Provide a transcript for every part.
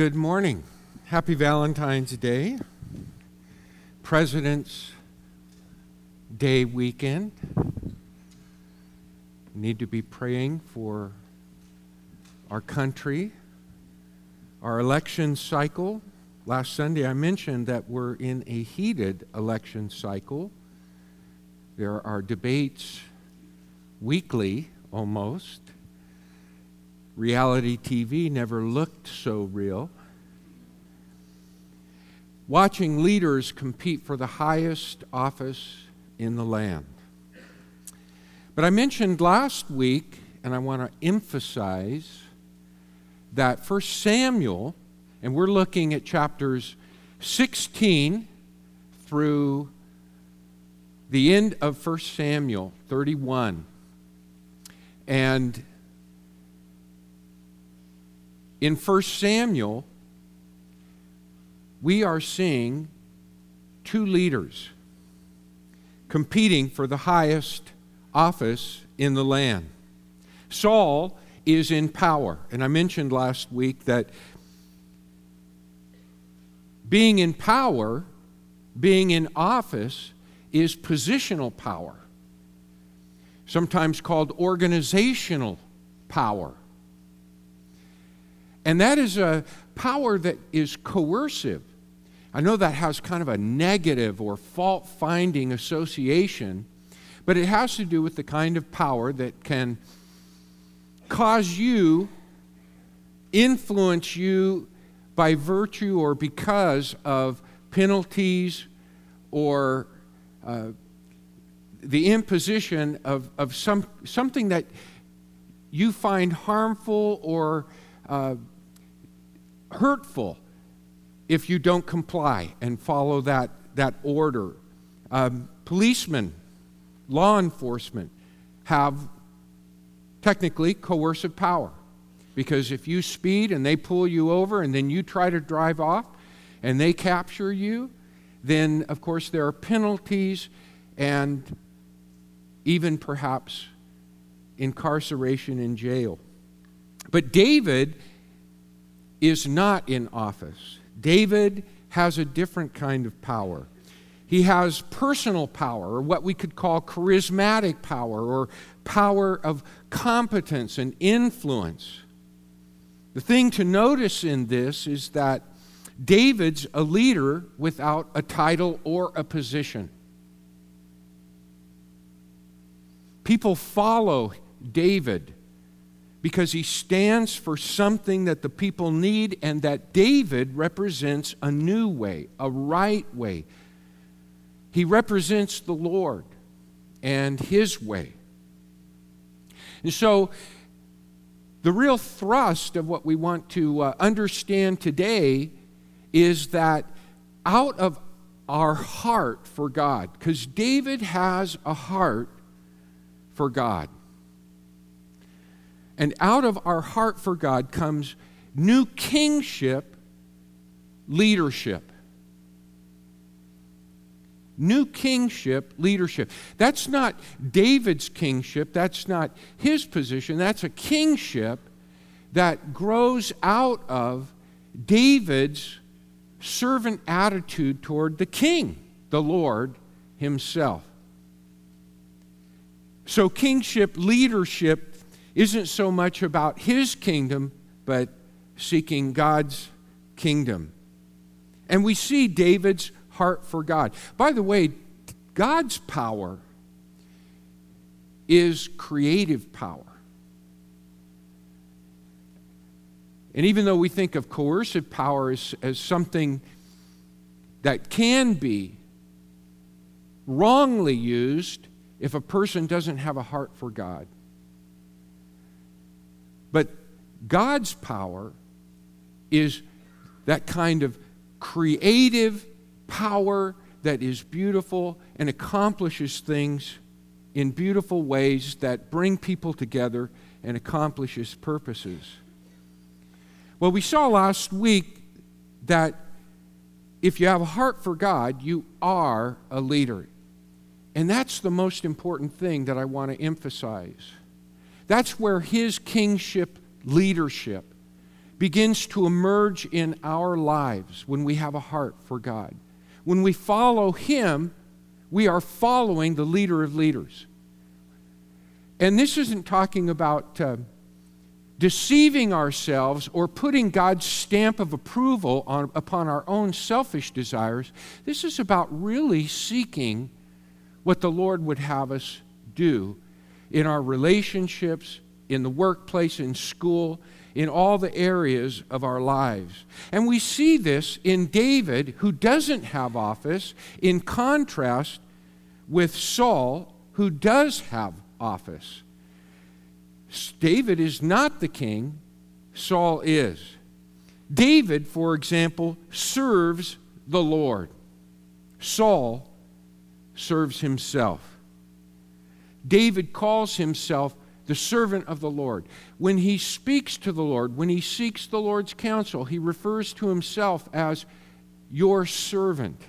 Good morning. Happy Valentine's Day, President's Day weekend. Need to be praying for our country, our election cycle. Last Sunday I mentioned that we're in a heated election cycle. There are debates weekly almost. Reality TV never looked so real. Watching leaders compete for the highest office in the land. But I mentioned last week, and I want to emphasize, that First Samuel, and we're looking at chapters 16 through the end of First Samuel 31. And in 1 Samuel, we are seeing two leaders competing for the highest office in the land. Saul is in power, and I mentioned last week that being in power, being in office, is positional power, sometimes called organizational power. And that is a power that is coercive. I know that has kind of a negative or fault-finding association, but it has to do with the kind of power that can cause you, influence you by virtue or because of penalties or the imposition of something that you find harmful or hurtful if you don't comply and follow that order. Policemen, law enforcement have technically coercive power, because if you speed and they pull you over and then you try to drive off and they capture you, then of course there are penalties and even perhaps incarceration in jail. But David is not in office. David has a different kind of power. He has personal power, or what we could call charismatic power, or power of competence and influence. The thing to notice in this is that David's a leader without a title or a position. People follow David because he stands for something that the people need, and that David represents a new way, a right way. He represents the Lord and his way. And so the real thrust of what we want to understand today is that out of our heart for God, because David has a heart for God, and out of our heart for God comes new kingship leadership. New kingship leadership. That's not David's kingship. That's not his position. That's a kingship that grows out of David's servant attitude toward the king, the Lord himself. So kingship leadership isn't so much about his kingdom, but seeking God's kingdom. And we see David's heart for God. By the way, God's power is creative power. And even though we think of coercive power as something that can be wrongly used if a person doesn't have a heart for God, but God's power is that kind of creative power that is beautiful and accomplishes things in beautiful ways that bring people together and accomplishes purposes. Well, we saw last week that if you have a heart for God, you are a leader. And that's the most important thing that I want to emphasize. That's where his kingship leadership begins to emerge in our lives when we have a heart for God. When we follow Him, we are following the leader of leaders. And this isn't talking about deceiving ourselves or putting God's stamp of approval upon our own selfish desires. This is about really seeking what the Lord would have us do in our relationships, in the workplace, in school, in all the areas of our lives. And we see this in David, who doesn't have office, in contrast with Saul, who does have office. David is not the king, Saul is. David, for example, serves the Lord. Saul serves himself. David calls himself the servant of the Lord. When he speaks to the Lord, when he seeks the Lord's counsel, he refers to himself as your servant.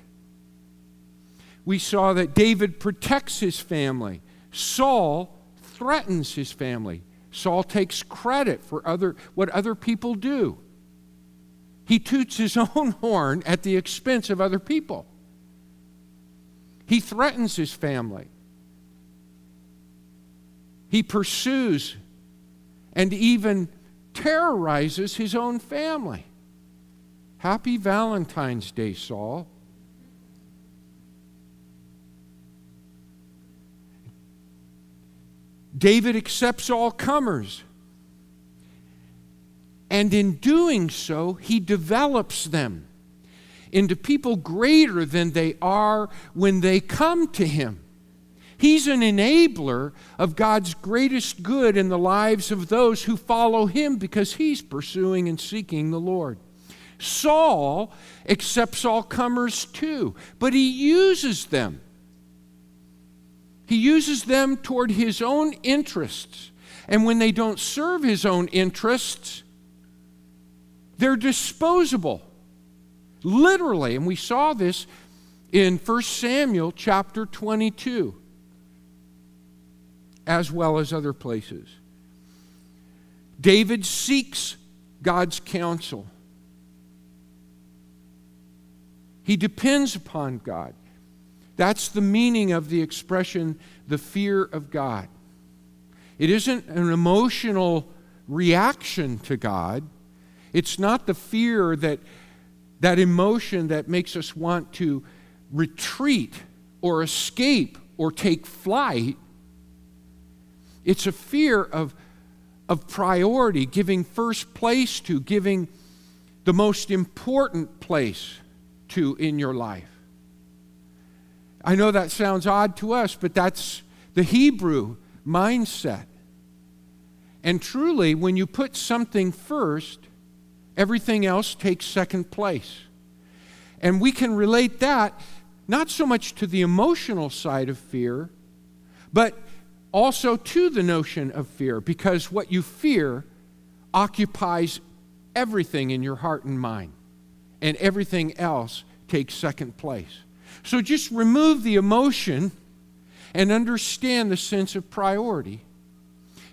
We saw that David protects his family. Saul threatens his family. Saul takes credit for what other people do. He toots his own horn at the expense of other people. He threatens his family. He pursues and even terrorizes his own family. Happy Valentine's Day, Saul. David accepts all comers. And in doing so, he develops them into people greater than they are when they come to him. He's an enabler of God's greatest good in the lives of those who follow him because he's pursuing and seeking the Lord. Saul accepts all comers too, but he uses them. He uses them toward his own interests. And when they don't serve his own interests, they're disposable. Literally, and we saw this in 1 Samuel chapter 22, as well as other places. David seeks God's counsel. He depends upon God. That's the meaning of the expression, the fear of God. It isn't an emotional reaction to God. It's not the fear that emotion that makes us want to retreat or escape or take flight. It's a fear of priority, giving first place to, giving the most important place to in your life. I know that sounds odd to us, but that's the Hebrew mindset. And truly, when you put something first, everything else takes second place. And we can relate that not so much to the emotional side of fear, but also to the notion of fear, because what you fear occupies everything in your heart and mind, and everything else takes second place. So just remove the emotion and understand the sense of priority.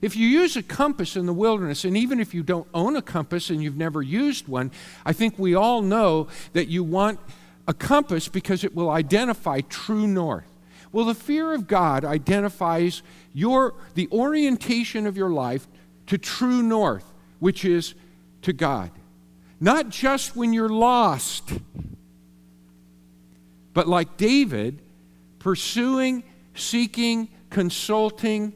If you use a compass in the wilderness, and even if you don't own a compass and you've never used one, I think we all know that you want a compass because it will identify true north. Well, the fear of God identifies the orientation of your life to true north, which is to God. Not just when you're lost, but like David, pursuing, seeking, consulting,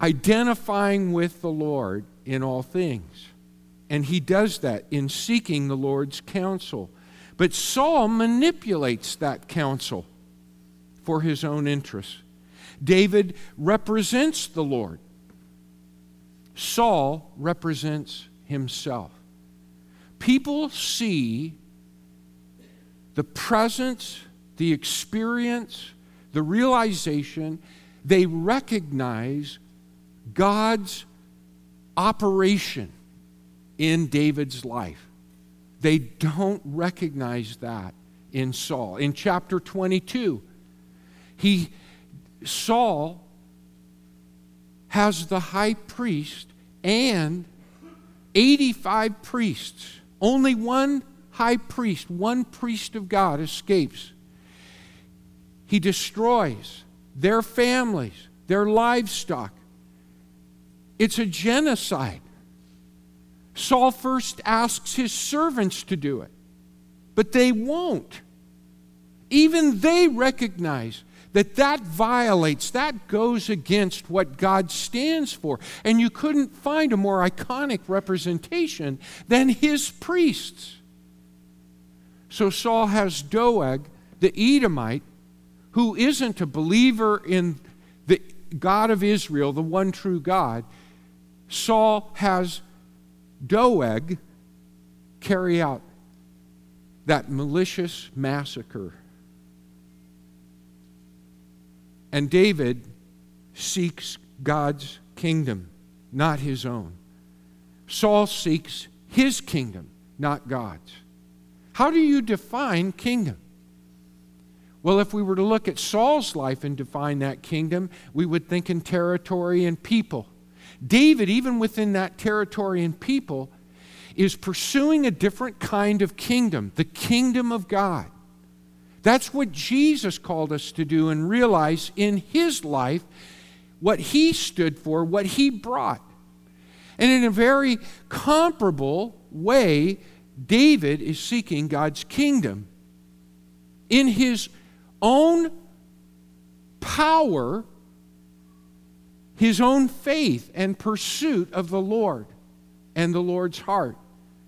identifying with the Lord in all things. And he does that in seeking the Lord's counsel. But Saul manipulates that counsel for his own interests. David represents the Lord. Saul represents himself. People see the presence, the experience, the realization, they recognize God's operation in David's life. They don't recognize that in Saul. In chapter 22, Saul has the high priest and 85 priests. Only one high priest, one priest of God escapes. He destroys their families, their livestock. It's a genocide. Saul first asks his servants to do it, but they won't. Even they recognize that violates, that goes against what God stands for. And you couldn't find a more iconic representation than his priests. So Saul has Doeg, the Edomite, who isn't a believer in the God of Israel, the one true God. Saul has Doeg carry out that malicious massacre. And David seeks God's kingdom, not his own. Saul seeks his kingdom, not God's. How do you define kingdom? Well, if we were to look at Saul's life and define that kingdom, we would think in territory and people. David, even within that territory and people, is pursuing a different kind of kingdom, the kingdom of God. That's what Jesus called us to do and realize in his life what he stood for, what he brought. And in a very comparable way, David is seeking God's kingdom. In his own power, his own faith and pursuit of the Lord and the Lord's heart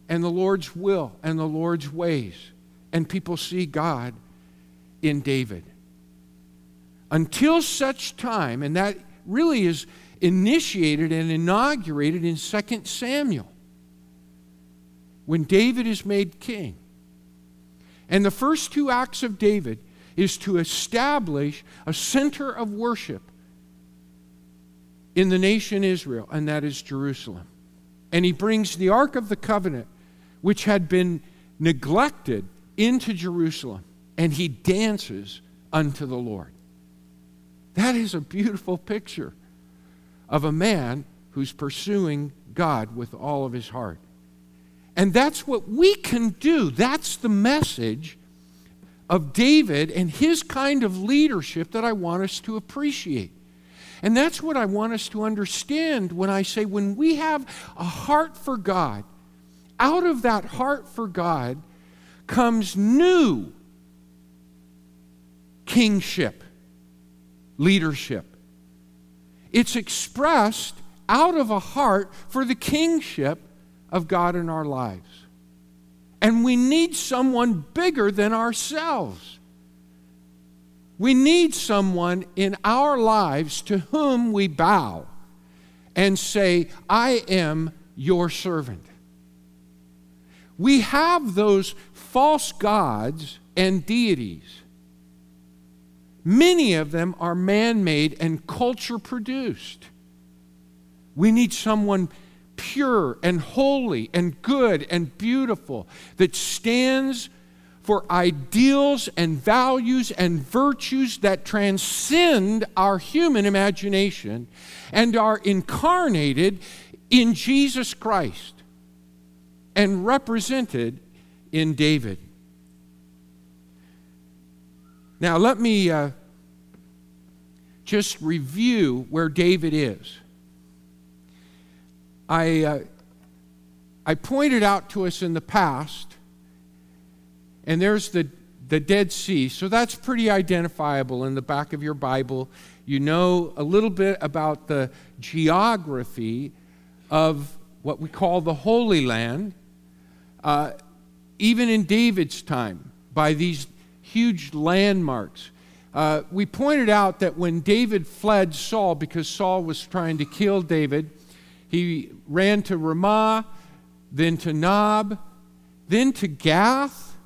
and the Lord's will and the Lord's ways. And people see God in David. Until such time, and that really is initiated and inaugurated in 2 Samuel, when David is made king. And the first two acts of David is to establish a center of worship in the nation Israel, and that is Jerusalem. And he brings the Ark of the Covenant, which had been neglected, into Jerusalem. And he dances unto the Lord. That is a beautiful picture of a man who's pursuing God with all of his heart. And that's what we can do. That's the message of David and his kind of leadership that I want us to appreciate. And that's what I want us to understand when I say when we have a heart for God, out of that heart for God comes new kingship, leadership. It's expressed out of a heart for the kingship of God in our lives. And we need someone bigger than ourselves. We need someone in our lives to whom we bow and say, I am your servant. We have those false gods and deities. Many of them are man-made and culture-produced. We need someone pure and holy and good and beautiful that stands for ideals and values and virtues that transcend our human imagination and are incarnated in Jesus Christ and represented in David. Now, let me just review where David is. I pointed out to us in the past, and there's the Dead Sea, so that's pretty identifiable in the back of your Bible. You know a little bit about the geography of what we call the Holy Land, even in David's time, by these huge landmarks. We pointed out that when David fled Saul, because Saul was trying to kill David, he ran to Ramah, then to Nob, then to Gath,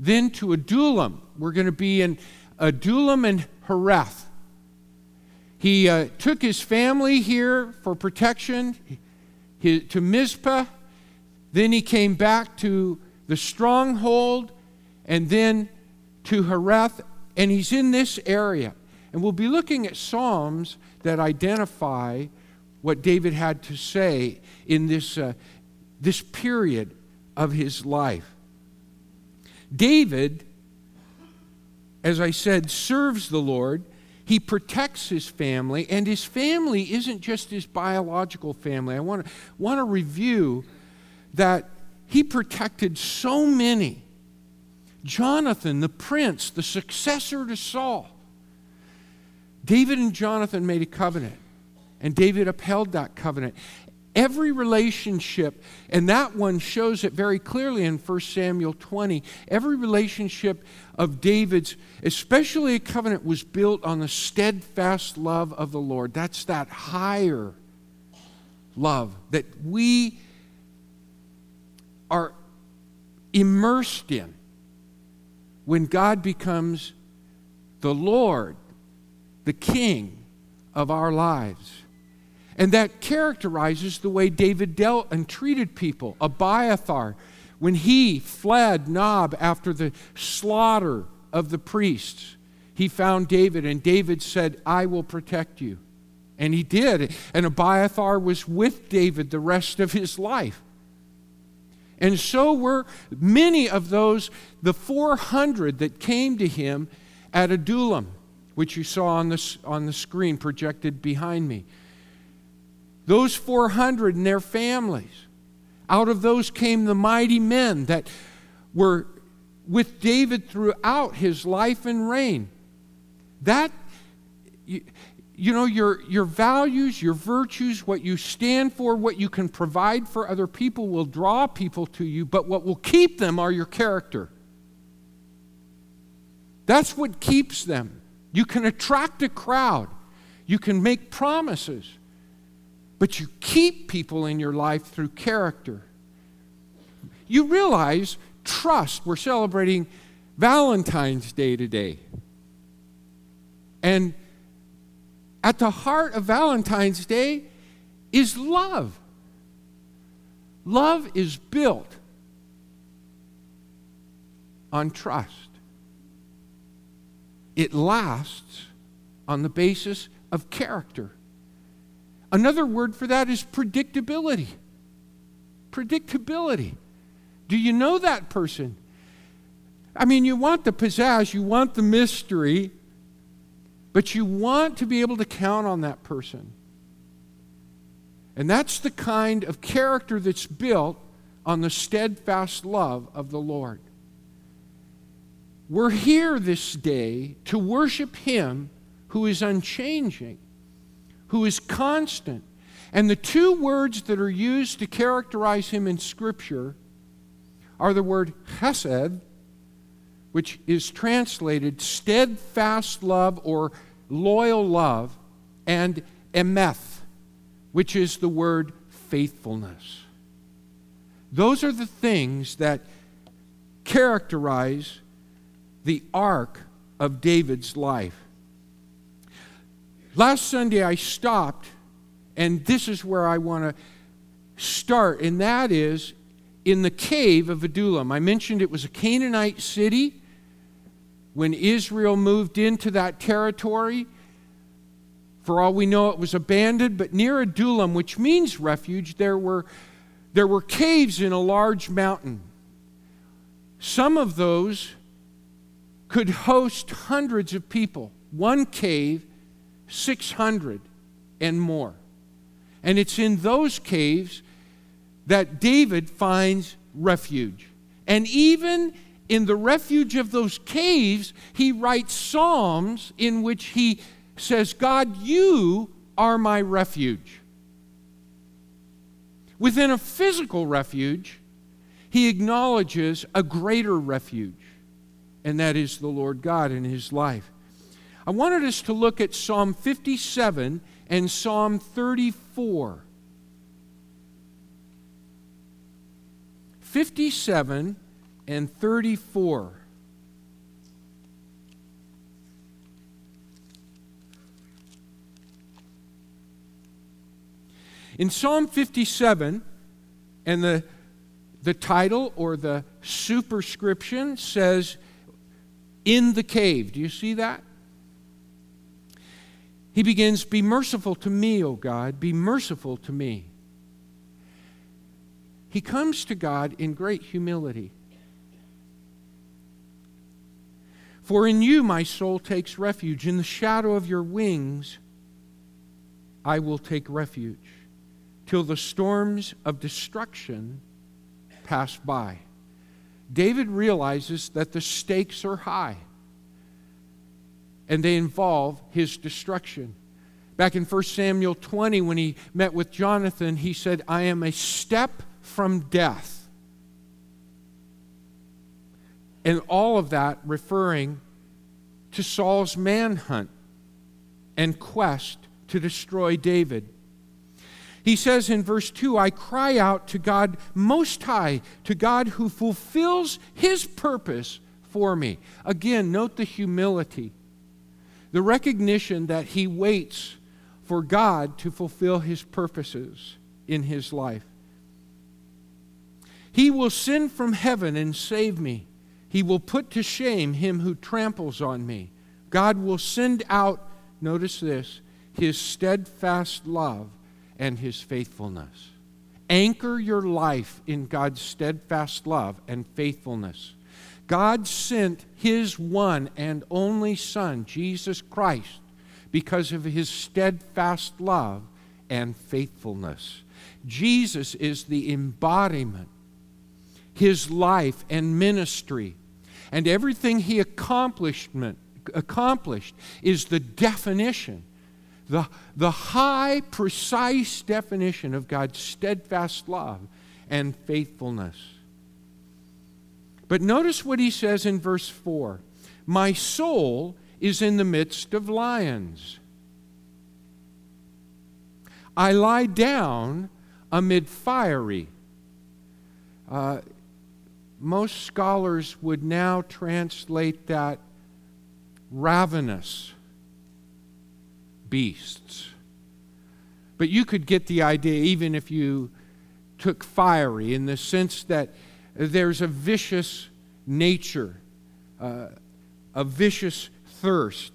then to Adullam. We're going to be in Adullam and Hereth. He took his family here for protection to Mizpah. Then he came back to the stronghold and then to Hereth, and he's in this area. And we'll be looking at Psalms that identify what David had to say in this this period of his life. David, as I said, serves the Lord. He protects his family, and his family isn't just his biological family. I want to review that he protected so many. Jonathan, the prince, the successor to Saul. David and Jonathan made a covenant, and David upheld that covenant. Every relationship, and that one shows it very clearly in 1 Samuel 20, every relationship of David's, especially a covenant, was built on the steadfast love of the Lord. That's that higher love that we are immersed in when God becomes the Lord, the King of our lives. And that characterizes the way David dealt and treated people. Abiathar, when he fled Nob after the slaughter of the priests, he found David, and David said, I will protect you. And he did. And Abiathar was with David the rest of his life. And so were many of those, the 400 that came to him at Adullam, which you saw on the screen projected behind me. Those 400 and their families, out of those came the mighty men that were with David throughout his life and reign. That, your values, your virtues, what you stand for, what you can provide for other people will draw people to you, but what will keep them are your character. That's what keeps them. You can attract a crowd. You can make promises. But you keep people in your life through character. You realize trust. We're celebrating Valentine's Day today. And at the heart of Valentine's Day is love. Love is built on trust. It lasts on the basis of character. Another word for that is predictability. Predictability. Do you know that person? I mean, you want the pizzazz, you want the mystery, but you want to be able to count on that person. And that's the kind of character that's built on the steadfast love of the Lord. We're here this day to worship Him who is unchanging, who is constant. And the two words that are used to characterize Him in Scripture are the word chesed, which is translated steadfast love or loyal love, and emeth, which is the word faithfulness. Those are the things that characterize the arc of David's life. Last Sunday I stopped, and this is where I want to start, and that is in the cave of Adullam. I mentioned it was a Canaanite city. When Israel moved into that territory, for all we know it was abandoned, but near Adullam, which means refuge, there were caves in a large mountain. Some of those could host hundreds of people. One cave, 600 and more. And it's in those caves that David finds refuge. And even in the refuge of those caves, he writes psalms in which he says, God, you are my refuge. Within a physical refuge, he acknowledges a greater refuge, and that is the Lord God in his life. I wanted us to look at Psalm 57 and Psalm 34. 57 and 34. In Psalm 57, and the title or the superscription says, in the cave. Do you see that? He begins, be merciful to me, O God, be merciful to me. He comes to God in great humility. For in you my soul takes refuge. In the shadow of your wings I will take refuge till the storms of destruction pass by. David realizes that the stakes are high, and they involve his destruction. Back in 1 Samuel 20, when he met with Jonathan, he said, I am a step from death. And all of that referring to Saul's manhunt and quest to destroy David. He says in verse 2, I cry out to God Most High, to God who fulfills His purpose for me. Again, note the humility, the recognition that he waits for God to fulfill His purposes in his life. He will send from heaven and save me. He will put to shame him who tramples on me. God will send out, notice this, His steadfast love and His faithfulness. Anchor your life in God's steadfast love and faithfulness. God sent His one and only Son, Jesus Christ, because of His steadfast love and faithfulness. Jesus is the embodiment, His life and ministry, and everything He accomplished is the definition, the high, precise definition of God's steadfast love and faithfulness. But notice what he says in verse 4. My soul is in the midst of lions. I lie down amid fiery. Most scholars would now translate that ravenous beasts. But you could get the idea even if you took fiery, in the sense that there's a vicious nature, a vicious thirst.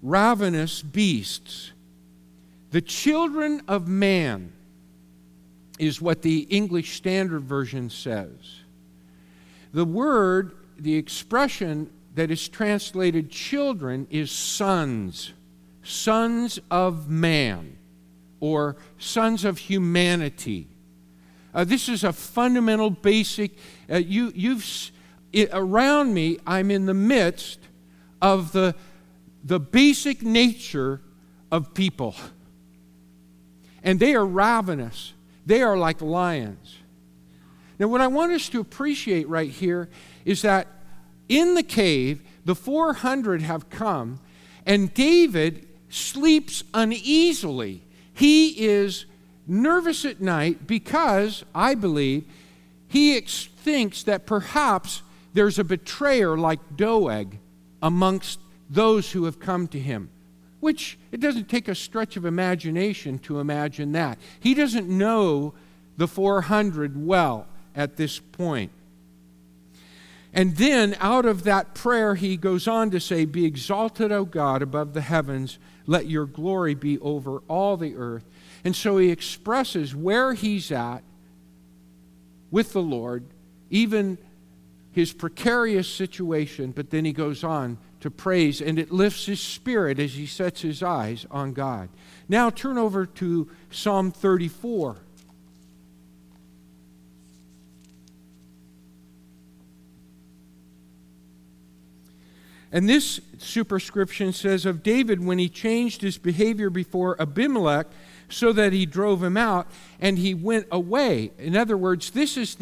Ravenous beasts. The children of man is what the English Standard Version says. The word, the expression that is translated children is sons. Sons of man, or sons of humanity. This is a fundamental, basic, around me, I'm in the midst of the basic nature of people. And they are ravenous. They are like lions. Now, what I want us to appreciate right here is that in the cave, the 400 have come, and David sleeps uneasily. He is nervous at night because, I believe, he thinks that perhaps there's a betrayer like Doeg amongst those who have come to him, which it doesn't take a stretch of imagination to imagine that. He doesn't know the 400 well at this point. And then out of that prayer he goes on to say, Be exalted, O God, above the heavens. Let your glory be over all the earth. And so he expresses where he's at with the Lord, even his precarious situation, but then he goes on to praise, and it lifts his spirit as he sets his eyes on God. Now turn over to Psalm 34. And this superscription says of David when he changed his behavior before Abimelech so that he drove him out and he went away. In other words, this is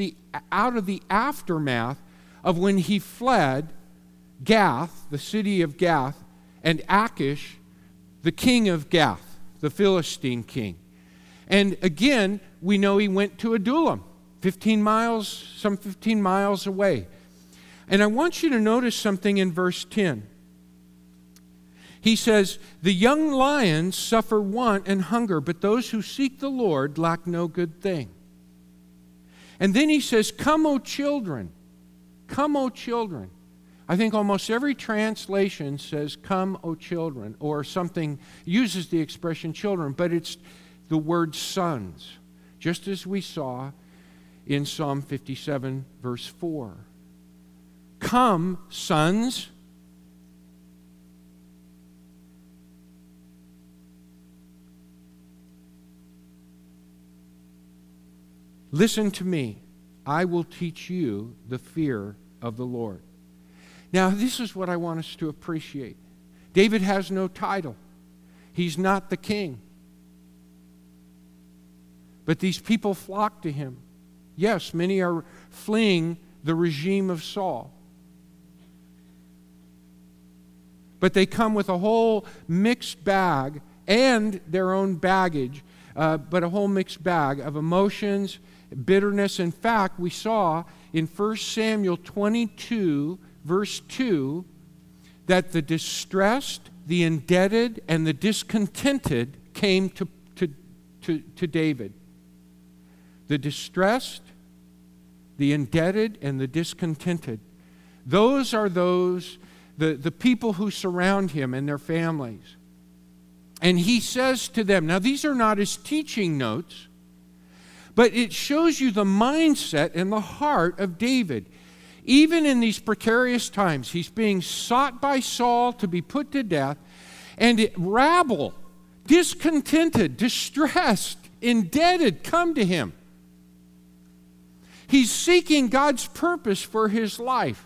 out of the aftermath of when he fled Gath, the city of Gath, and Achish, the king of Gath, the Philistine king. And again, we know he went to Adullam, 15 miles away. And I want you to notice something in verse 10. He says, The young lions suffer want and hunger, but those who seek the Lord lack no good thing. And then he says, Come, O children. Come, O children. I think almost every translation says, Come, O children, or something uses the expression children, but it's the word sons. just as we saw in Psalm 57, verse 4. Come, sons. Listen to me. I will teach you the fear of the Lord. Now, this is what I want us to appreciate. David has no title. He's not the king. But these people flock to him. Yes, many are fleeing the regime of Saul. But they come with a whole mixed bag and their own baggage, but a whole mixed bag of emotions, bitterness. In fact, we saw in 1 Samuel 22, verse 2, that the distressed, the indebted, and the discontented came to David. The distressed, the indebted, and the discontented. Those are the people who surround him and their families. And he says to them, now these are not his teaching notes, but it shows you the mindset and the heart of David. Even in these precarious times, he's being sought by Saul to be put to death, and rabble, discontented, distressed, indebted come to him. He's seeking God's purpose for his life.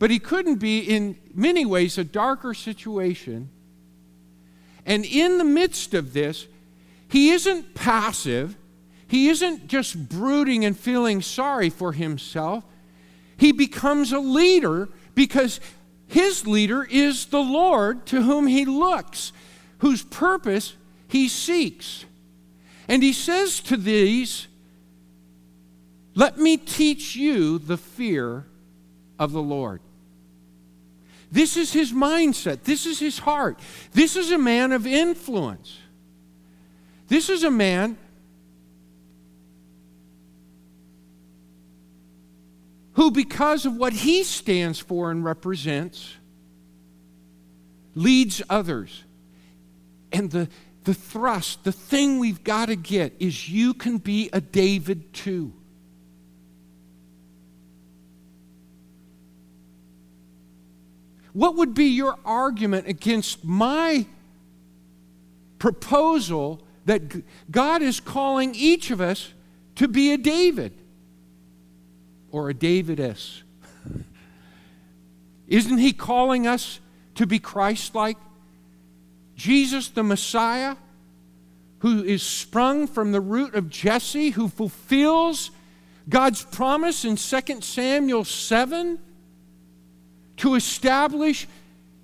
But he couldn't be, in many ways, a darker situation. And in the midst of this, he isn't passive. He isn't just brooding and feeling sorry for himself. He becomes a leader because his leader is the Lord, to whom he looks, whose purpose he seeks. And he says to these, let me teach you the fear of the Lord. This is his mindset. This is his heart. This is a man of influence. This is a man who, because of what he stands for and represents, leads others. And the thrust, the thing we've got to get is you can be a David too. What would be your argument against my proposal that God is calling each of us to be a David? Or a Davidess. Isn't he calling us to be Christ-like? Jesus, the Messiah, who is sprung from the root of Jesse, who fulfills God's promise in 2 Samuel 7 to establish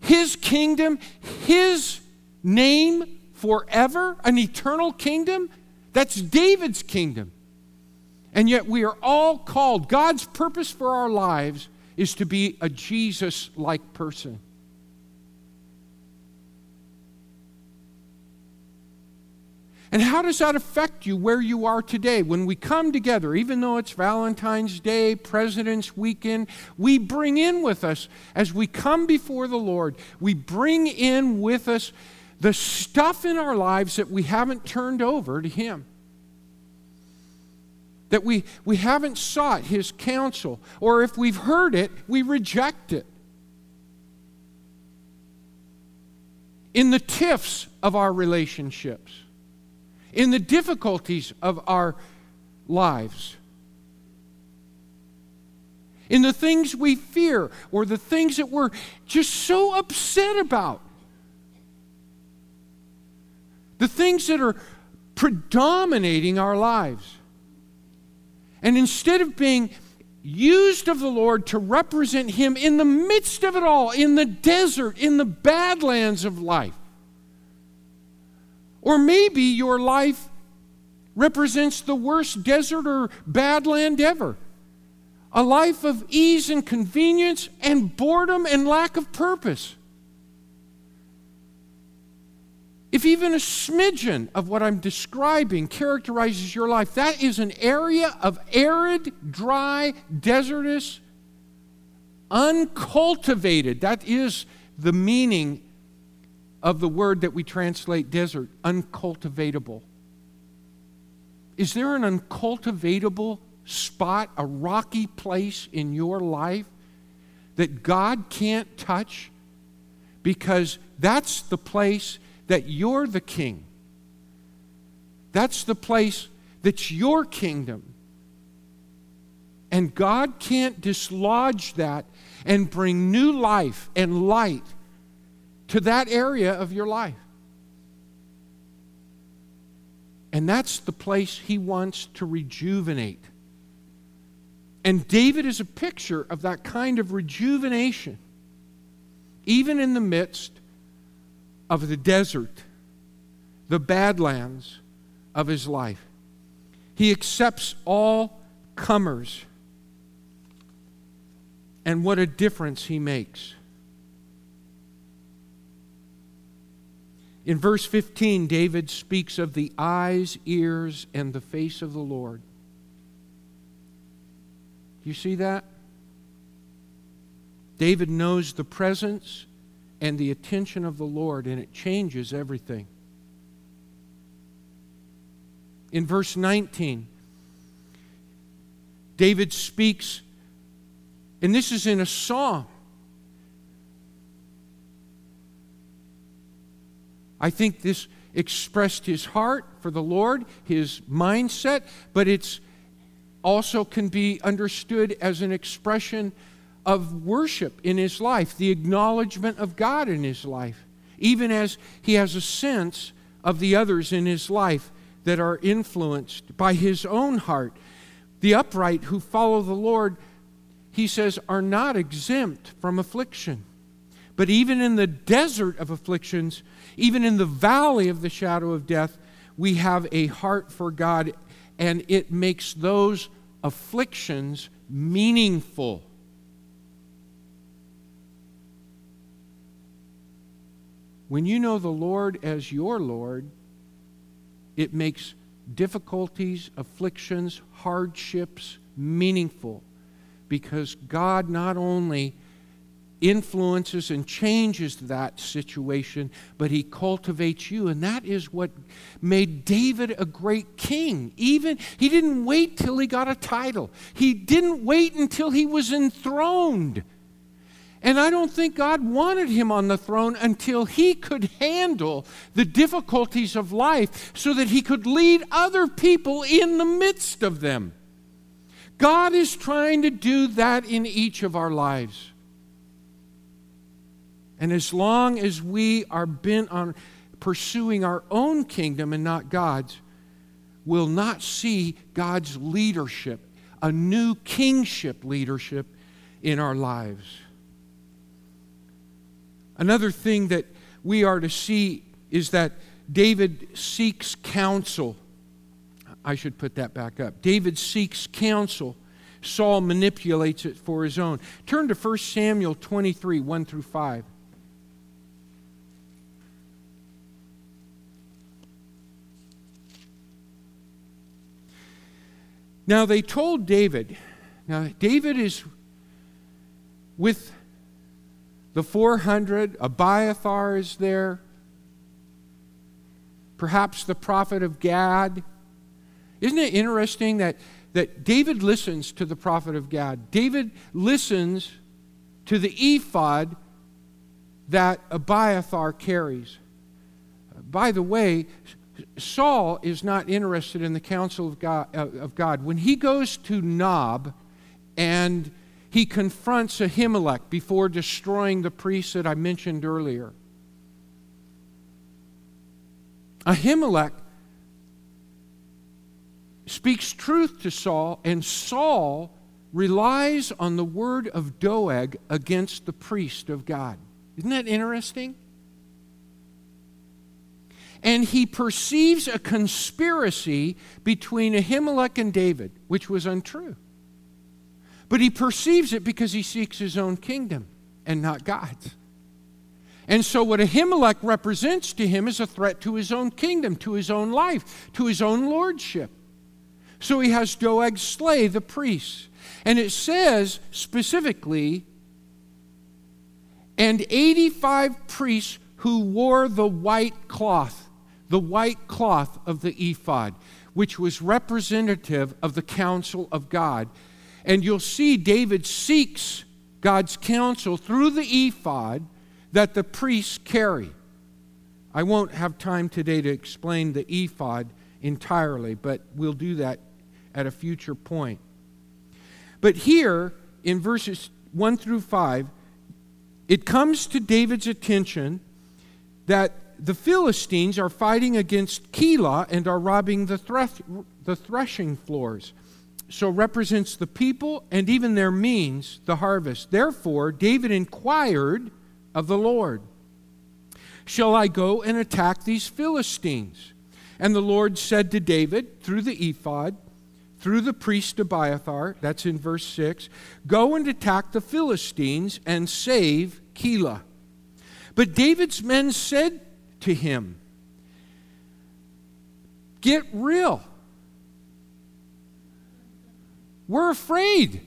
his kingdom, his name forever, an eternal kingdom. That's David's kingdom. And yet we are all called. God's purpose for our lives is to be a Jesus-like person. And how does that affect you where you are today? When we come together, even though it's Valentine's Day, President's Weekend, we bring in with us, as we come before the Lord, we bring in with us the stuff in our lives that we haven't turned over to Him. That we haven't sought His counsel, or if we've heard it, we reject it. In the tiffs of our relationships, in the difficulties of our lives, in the things we fear, or the things that we're just so upset about, the things that are predominating our lives. And instead of being used of the Lord to represent Him in the midst of it all, in the desert, in the badlands of life, or maybe your life represents the worst desert or badland ever, a life of ease and convenience and boredom and lack of purpose. If even a smidgen of what I'm describing characterizes your life, that is an area of arid, dry, desertous, uncultivated. That is the meaning of the word that we translate desert, uncultivatable. Is there an uncultivatable spot, a rocky place in your life that God can't touch? Because that's the place that you're the king. That's the place that's your kingdom. And God can't dislodge that and bring new life and light to that area of your life. And that's the place he wants to rejuvenate. And David is a picture of that kind of rejuvenation, even in the midst of the desert, the badlands of his life. He accepts all comers. And what a difference he makes. In verse 15, David speaks of the eyes, ears, and the face of the Lord. You see that? David knows the presence and the attention of the Lord, and it changes everything. In verse 19, David speaks, and this is in a psalm. I think this expressed his heart for the Lord, his mindset, but it's also can be understood as an expression of worship in his life, the acknowledgement of God in his life, even as he has a sense of the others in his life that are influenced by his own heart. The upright who follow the Lord, he says, are not exempt from affliction. But even in the desert of afflictions, even in the valley of the shadow of death, we have a heart for God, and it makes those afflictions meaningful. When you know the Lord as your Lord, it makes difficulties, afflictions, hardships meaningful, because God not only influences and changes that situation, but he cultivates you. And that is what made David a great king. Even he didn't wait till he got a title. He didn't wait until he was enthroned. And I don't think God wanted him on the throne until he could handle the difficulties of life so that he could lead other people in the midst of them. God is trying to do that in each of our lives. And as long as we are bent on pursuing our own kingdom and not God's, we'll not see God's leadership, a new kingship leadership in our lives. Another thing that we are to see is that David seeks counsel. I should put that back up. David seeks counsel. Saul manipulates it for his own. Turn to 1 Samuel 23, 1 through 5. Now they told David, now David is with the 400, Abiathar is there, perhaps the prophet of Gad. Isn't it interesting that David listens to the prophet of Gad? David listens to the ephod that Abiathar carries. By the way, Saul is not interested in the counsel of God. When he goes to Nob and he confronts Ahimelech before destroying the priest that I mentioned earlier, Ahimelech speaks truth to Saul, and Saul relies on the word of Doeg against the priest of God. Isn't that interesting? And he perceives a conspiracy between Ahimelech and David, which was untrue. But he perceives it because he seeks his own kingdom and not God's. And so what Ahimelech represents to him is a threat to his own kingdom, to his own life, to his own lordship. So he has Doeg slay the priests. And it says specifically, and 85 priests who wore the white cloth of the ephod. which was representative of the counsel of God. And you'll see David seeks God's counsel through the ephod that the priests carry. I won't have time today to explain the ephod entirely, but we'll do that at a future point. But here, in verses 1 through 5, it comes to David's attention that the Philistines are fighting against Keilah and are robbing the threshing floors. So represents the people and even their means, the harvest. Therefore, David inquired of the Lord, "Shall I go and attack these Philistines?" And the Lord said to David, through the ephod, through the priest Abiathar, that's in verse 6, "Go and attack the Philistines and save Keilah." But David's men said to him, "Get real. We're afraid.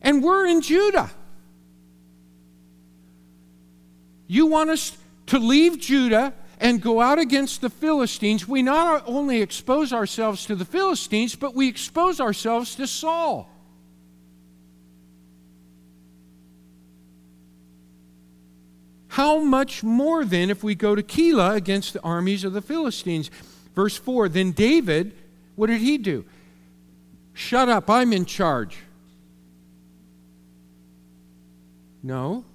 And we're in Judah. You want us to leave Judah and go out against the Philistines? We not only expose ourselves to the Philistines, but we expose ourselves to Saul." How much more then if we go to Keilah against the armies of the Philistines? Verse 4, then David, what did he do? Shut up, I'm in charge. No.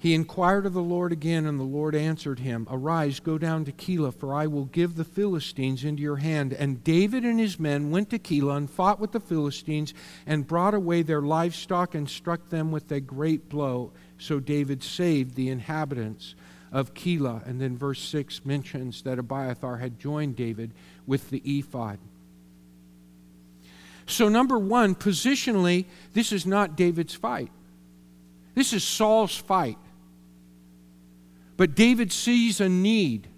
He inquired of the Lord again, and the Lord answered him, "Arise, go down to Keilah, for I will give the Philistines into your hand." And David and his men went to Keilah and fought with the Philistines and brought away their livestock and struck them with a great blow. So David saved the inhabitants of Keilah. And then verse 6 mentions that Abiathar had joined David with the ephod. So number one, positionally, this is not David's fight. This is Saul's fight. But David sees a need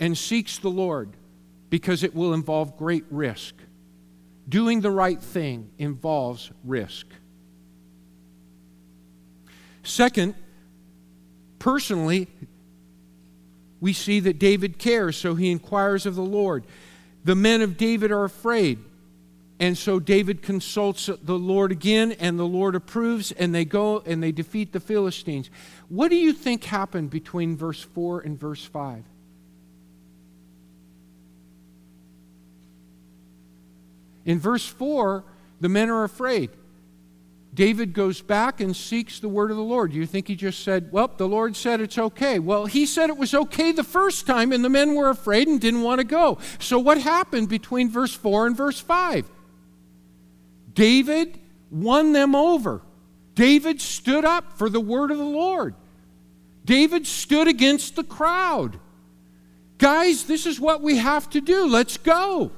and seeks the Lord because it will involve great risk. Doing the right thing involves risk. Second, personally, we see that David cares, so he inquires of the Lord. The men of David are afraid, and so David consults the Lord again, and the Lord approves, and they go and they defeat the Philistines. What do you think happened between verse 4 and verse 5? In verse 4, the men are afraid. David goes back and seeks the word of the Lord. Do you think he just said, "Well, the Lord said it's okay"? Well, he said it was okay the first time, and the men were afraid and didn't want to go. So what happened between verse 4 and verse 5? David won them over. David stood up for the word of the Lord. David stood against the crowd. Guys, this is what we have to do. Let's go.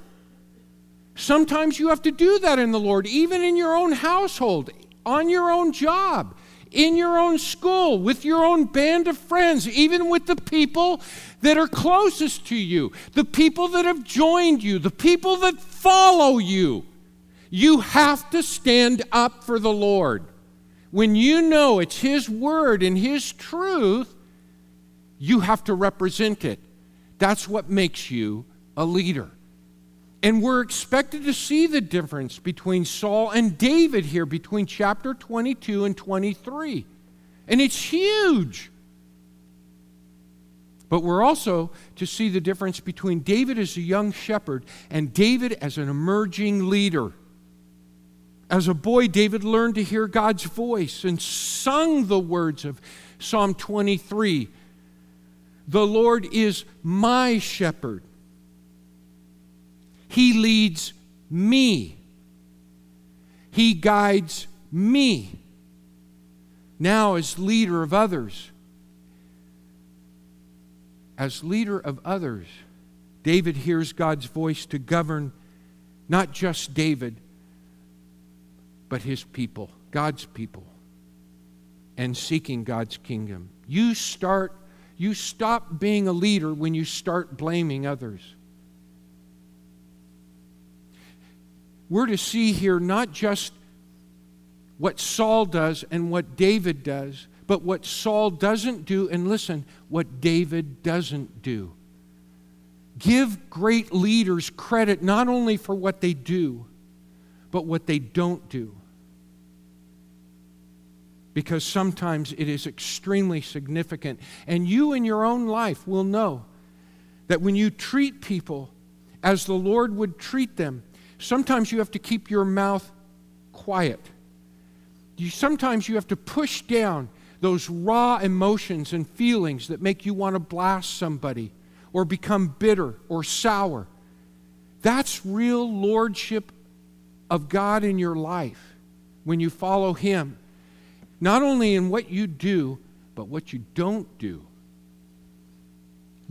Sometimes you have to do that in the Lord, even in your own household, on your own job, in your own school, with your own band of friends, even with the people that are closest to you, the people that have joined you, the people that follow you. You have to stand up for the Lord. When you know it's His word and His truth, you have to represent it. That's what makes you a leader. And we're expected to see the difference between Saul and David here, between chapter 22 and 23. And it's huge. But we're also to see the difference between David as a young shepherd and David as an emerging leader. As a boy, David learned to hear God's voice and sung the words of Psalm 23. "The Lord is my shepherd. He leads me. He guides me." Now as leader of others, David hears God's voice to govern not just David, but his people, God's people, and seeking God's kingdom. You stop being a leader when you start blaming others. We're to see here not just what Saul does and what David does, but what Saul doesn't do, and listen, what David doesn't do. Give great leaders credit not only for what they do, but what they don't do. Because sometimes it is extremely significant. And you in your own life will know that when you treat people as the Lord would treat them, sometimes you have to keep your mouth quiet. Sometimes you have to push down those raw emotions and feelings that make you want to blast somebody or become bitter or sour. That's real lordship of God in your life when you follow Him. Not only in what you do, but what you don't do.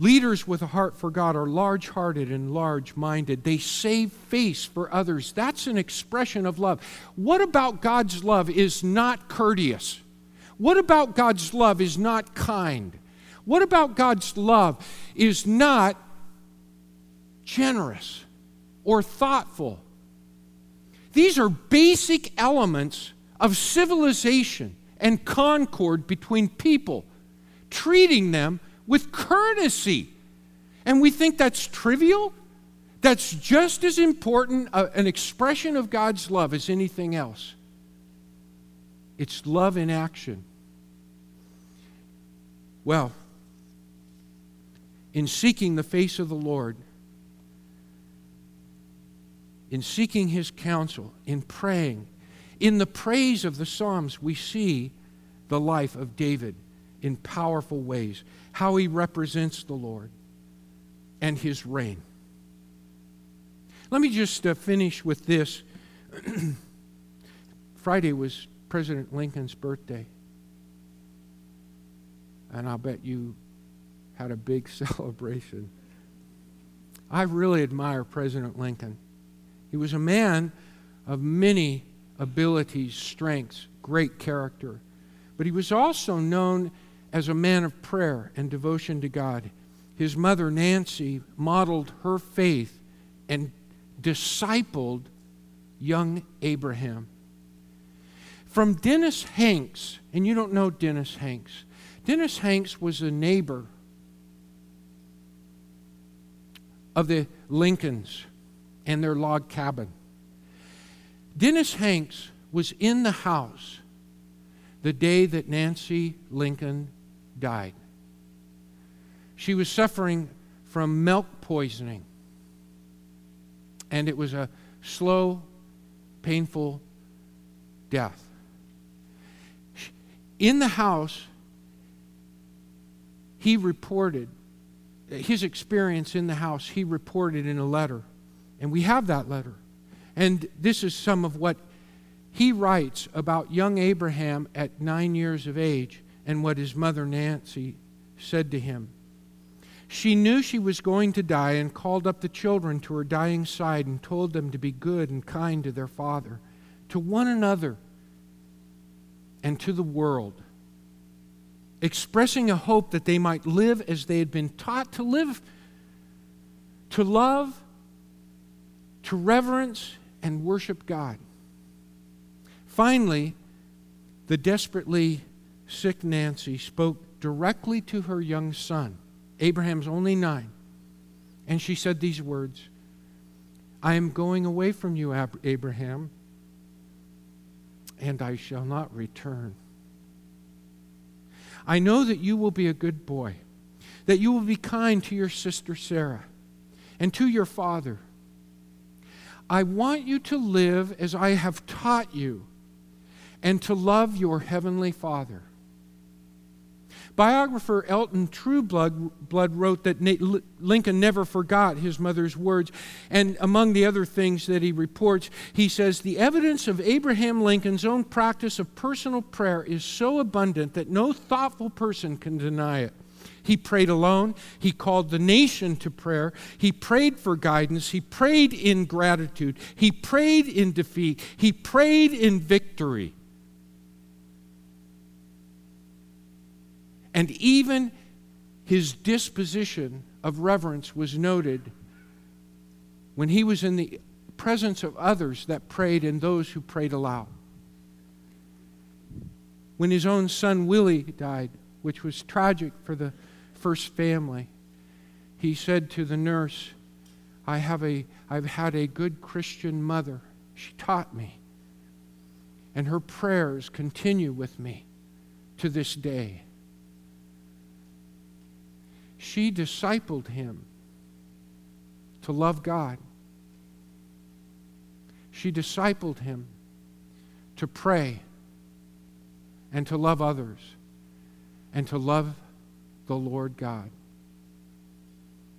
Leaders with a heart for God are large-hearted and large-minded. They save face for others. That's an expression of love. What about God's love is not courteous? What about God's love is not kind? What about God's love is not generous or thoughtful? These are basic elements of civilization and concord between people, treating them with courtesy. And we think that's trivial? That's just as important an expression of God's love as anything else. It's love in action. Well, in seeking the face of the Lord, in seeking His counsel, in praying, in the praise of the Psalms, we see the life of David in powerful ways, how he represents the Lord and His reign. Let me just finish with this. Friday was President Lincoln's birthday. And I'll bet you had a big celebration. I really admire President Lincoln. He was a man of many abilities, strengths, great character. But he was also known as a man of prayer and devotion to God. His mother, Nancy, modeled her faith and discipled young Abraham. From Dennis Hanks, and you don't know Dennis Hanks. Dennis Hanks was a neighbor of the Lincolns and their log cabin. Dennis Hanks was in the house the day that Nancy Lincoln died. She was suffering from milk poisoning, and it was a slow, painful death. In the house, he reported his experience in the house, he reported in a letter, and we have that letter. And this is some of what he writes about young Abraham at 9 years of age and what his mother Nancy said to him. She knew she was going to die and called up the children to her dying side and told them to be good and kind to their father, to one another, and to the world, expressing a hope that they might live as they had been taught to live, to love, to reverence, and worship God. Finally, the desperately sick Nancy spoke directly to her young son. Abraham's only 9. And she said these words, "I am going away from you, Abraham, and I shall not return. I know that you will be a good boy, that you will be kind to your sister Sarah and to your father. I want you to live as I have taught you and to love your heavenly Father." Biographer Elton Trueblood wrote that Lincoln never forgot his mother's words. And among the other things that he reports, he says, "The evidence of Abraham Lincoln's own practice of personal prayer is so abundant that no thoughtful person can deny it. He prayed alone. He called the nation to prayer. He prayed for guidance. He prayed in gratitude. He prayed in defeat. He prayed in victory. And even his disposition of reverence was noted when he was in the presence of others that prayed and those who prayed aloud." When his own son Willie died, which was tragic for the first family, he said to the nurse, I've had a good Christian mother. She taught me. And her prayers continue with me to this day. She discipled him to love God. She discipled him to pray and to love others and to love the Lord God.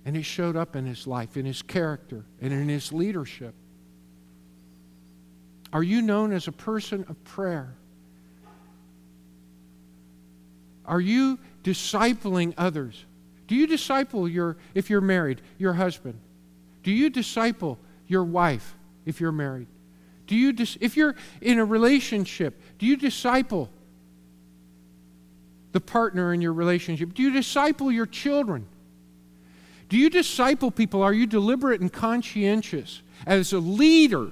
And it showed up in his life, in his character, and in his leadership. Are you known as a person of prayer? Are you discipling others? Do you disciple if you're married, your husband? Do you disciple your wife if you're married? Do you if you're in a relationship, do you disciple the partner in your relationship? Do you disciple your children? Do you disciple people? Are you deliberate and conscientious as a leader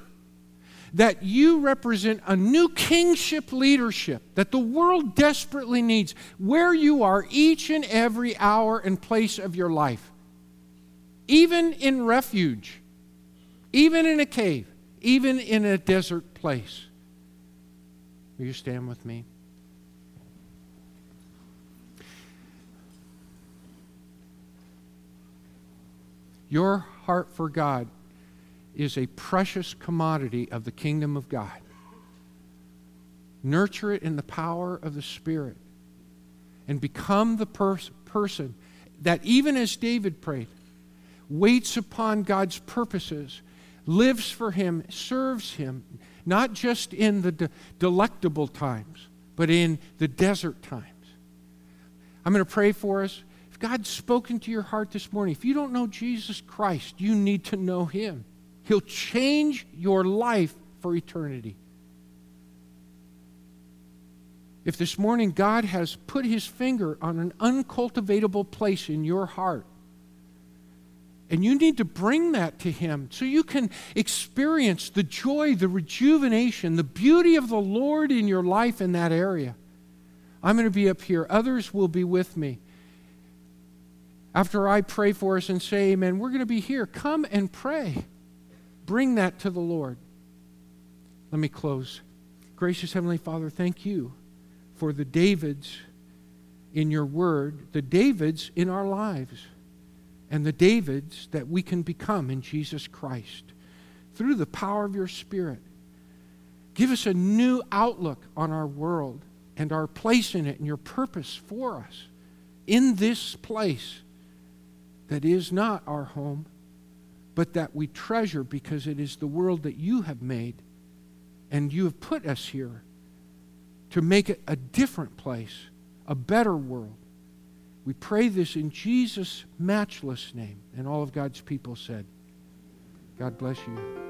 that you represent a new kingship leadership that the world desperately needs, where you are each and every hour and place of your life, even in refuge, even in a cave, even in a desert place? Will you stand with me? Your heart for God is a precious commodity of the kingdom of God. Nurture it in the power of the Spirit and become the person that, even as David prayed, waits upon God's purposes, lives for Him, serves Him, not just in the delectable times, but in the desert times. I'm going to pray for us. If God's spoken to your heart this morning, if you don't know Jesus Christ, you need to know Him. He'll change your life for eternity. If this morning God has put His finger on an uncultivatable place in your heart, and you need to bring that to Him so you can experience the joy, the rejuvenation, the beauty of the Lord in your life in that area, I'm going to be up here. Others will be with me. After I pray for us and say amen, we're going to be here. Come and pray. Bring that to the Lord. Let me close. Gracious Heavenly Father, thank you for the Davids in your word, the Davids in our lives, and the Davids that we can become in Jesus Christ through the power of your Spirit. Give us a new outlook on our world and our place in it and your purpose for us in this place that is not our home, but that we treasure because it is the world that you have made, and you have put us here to make it a different place, a better world. We pray this in Jesus' matchless name, and all of God's people said, God bless you.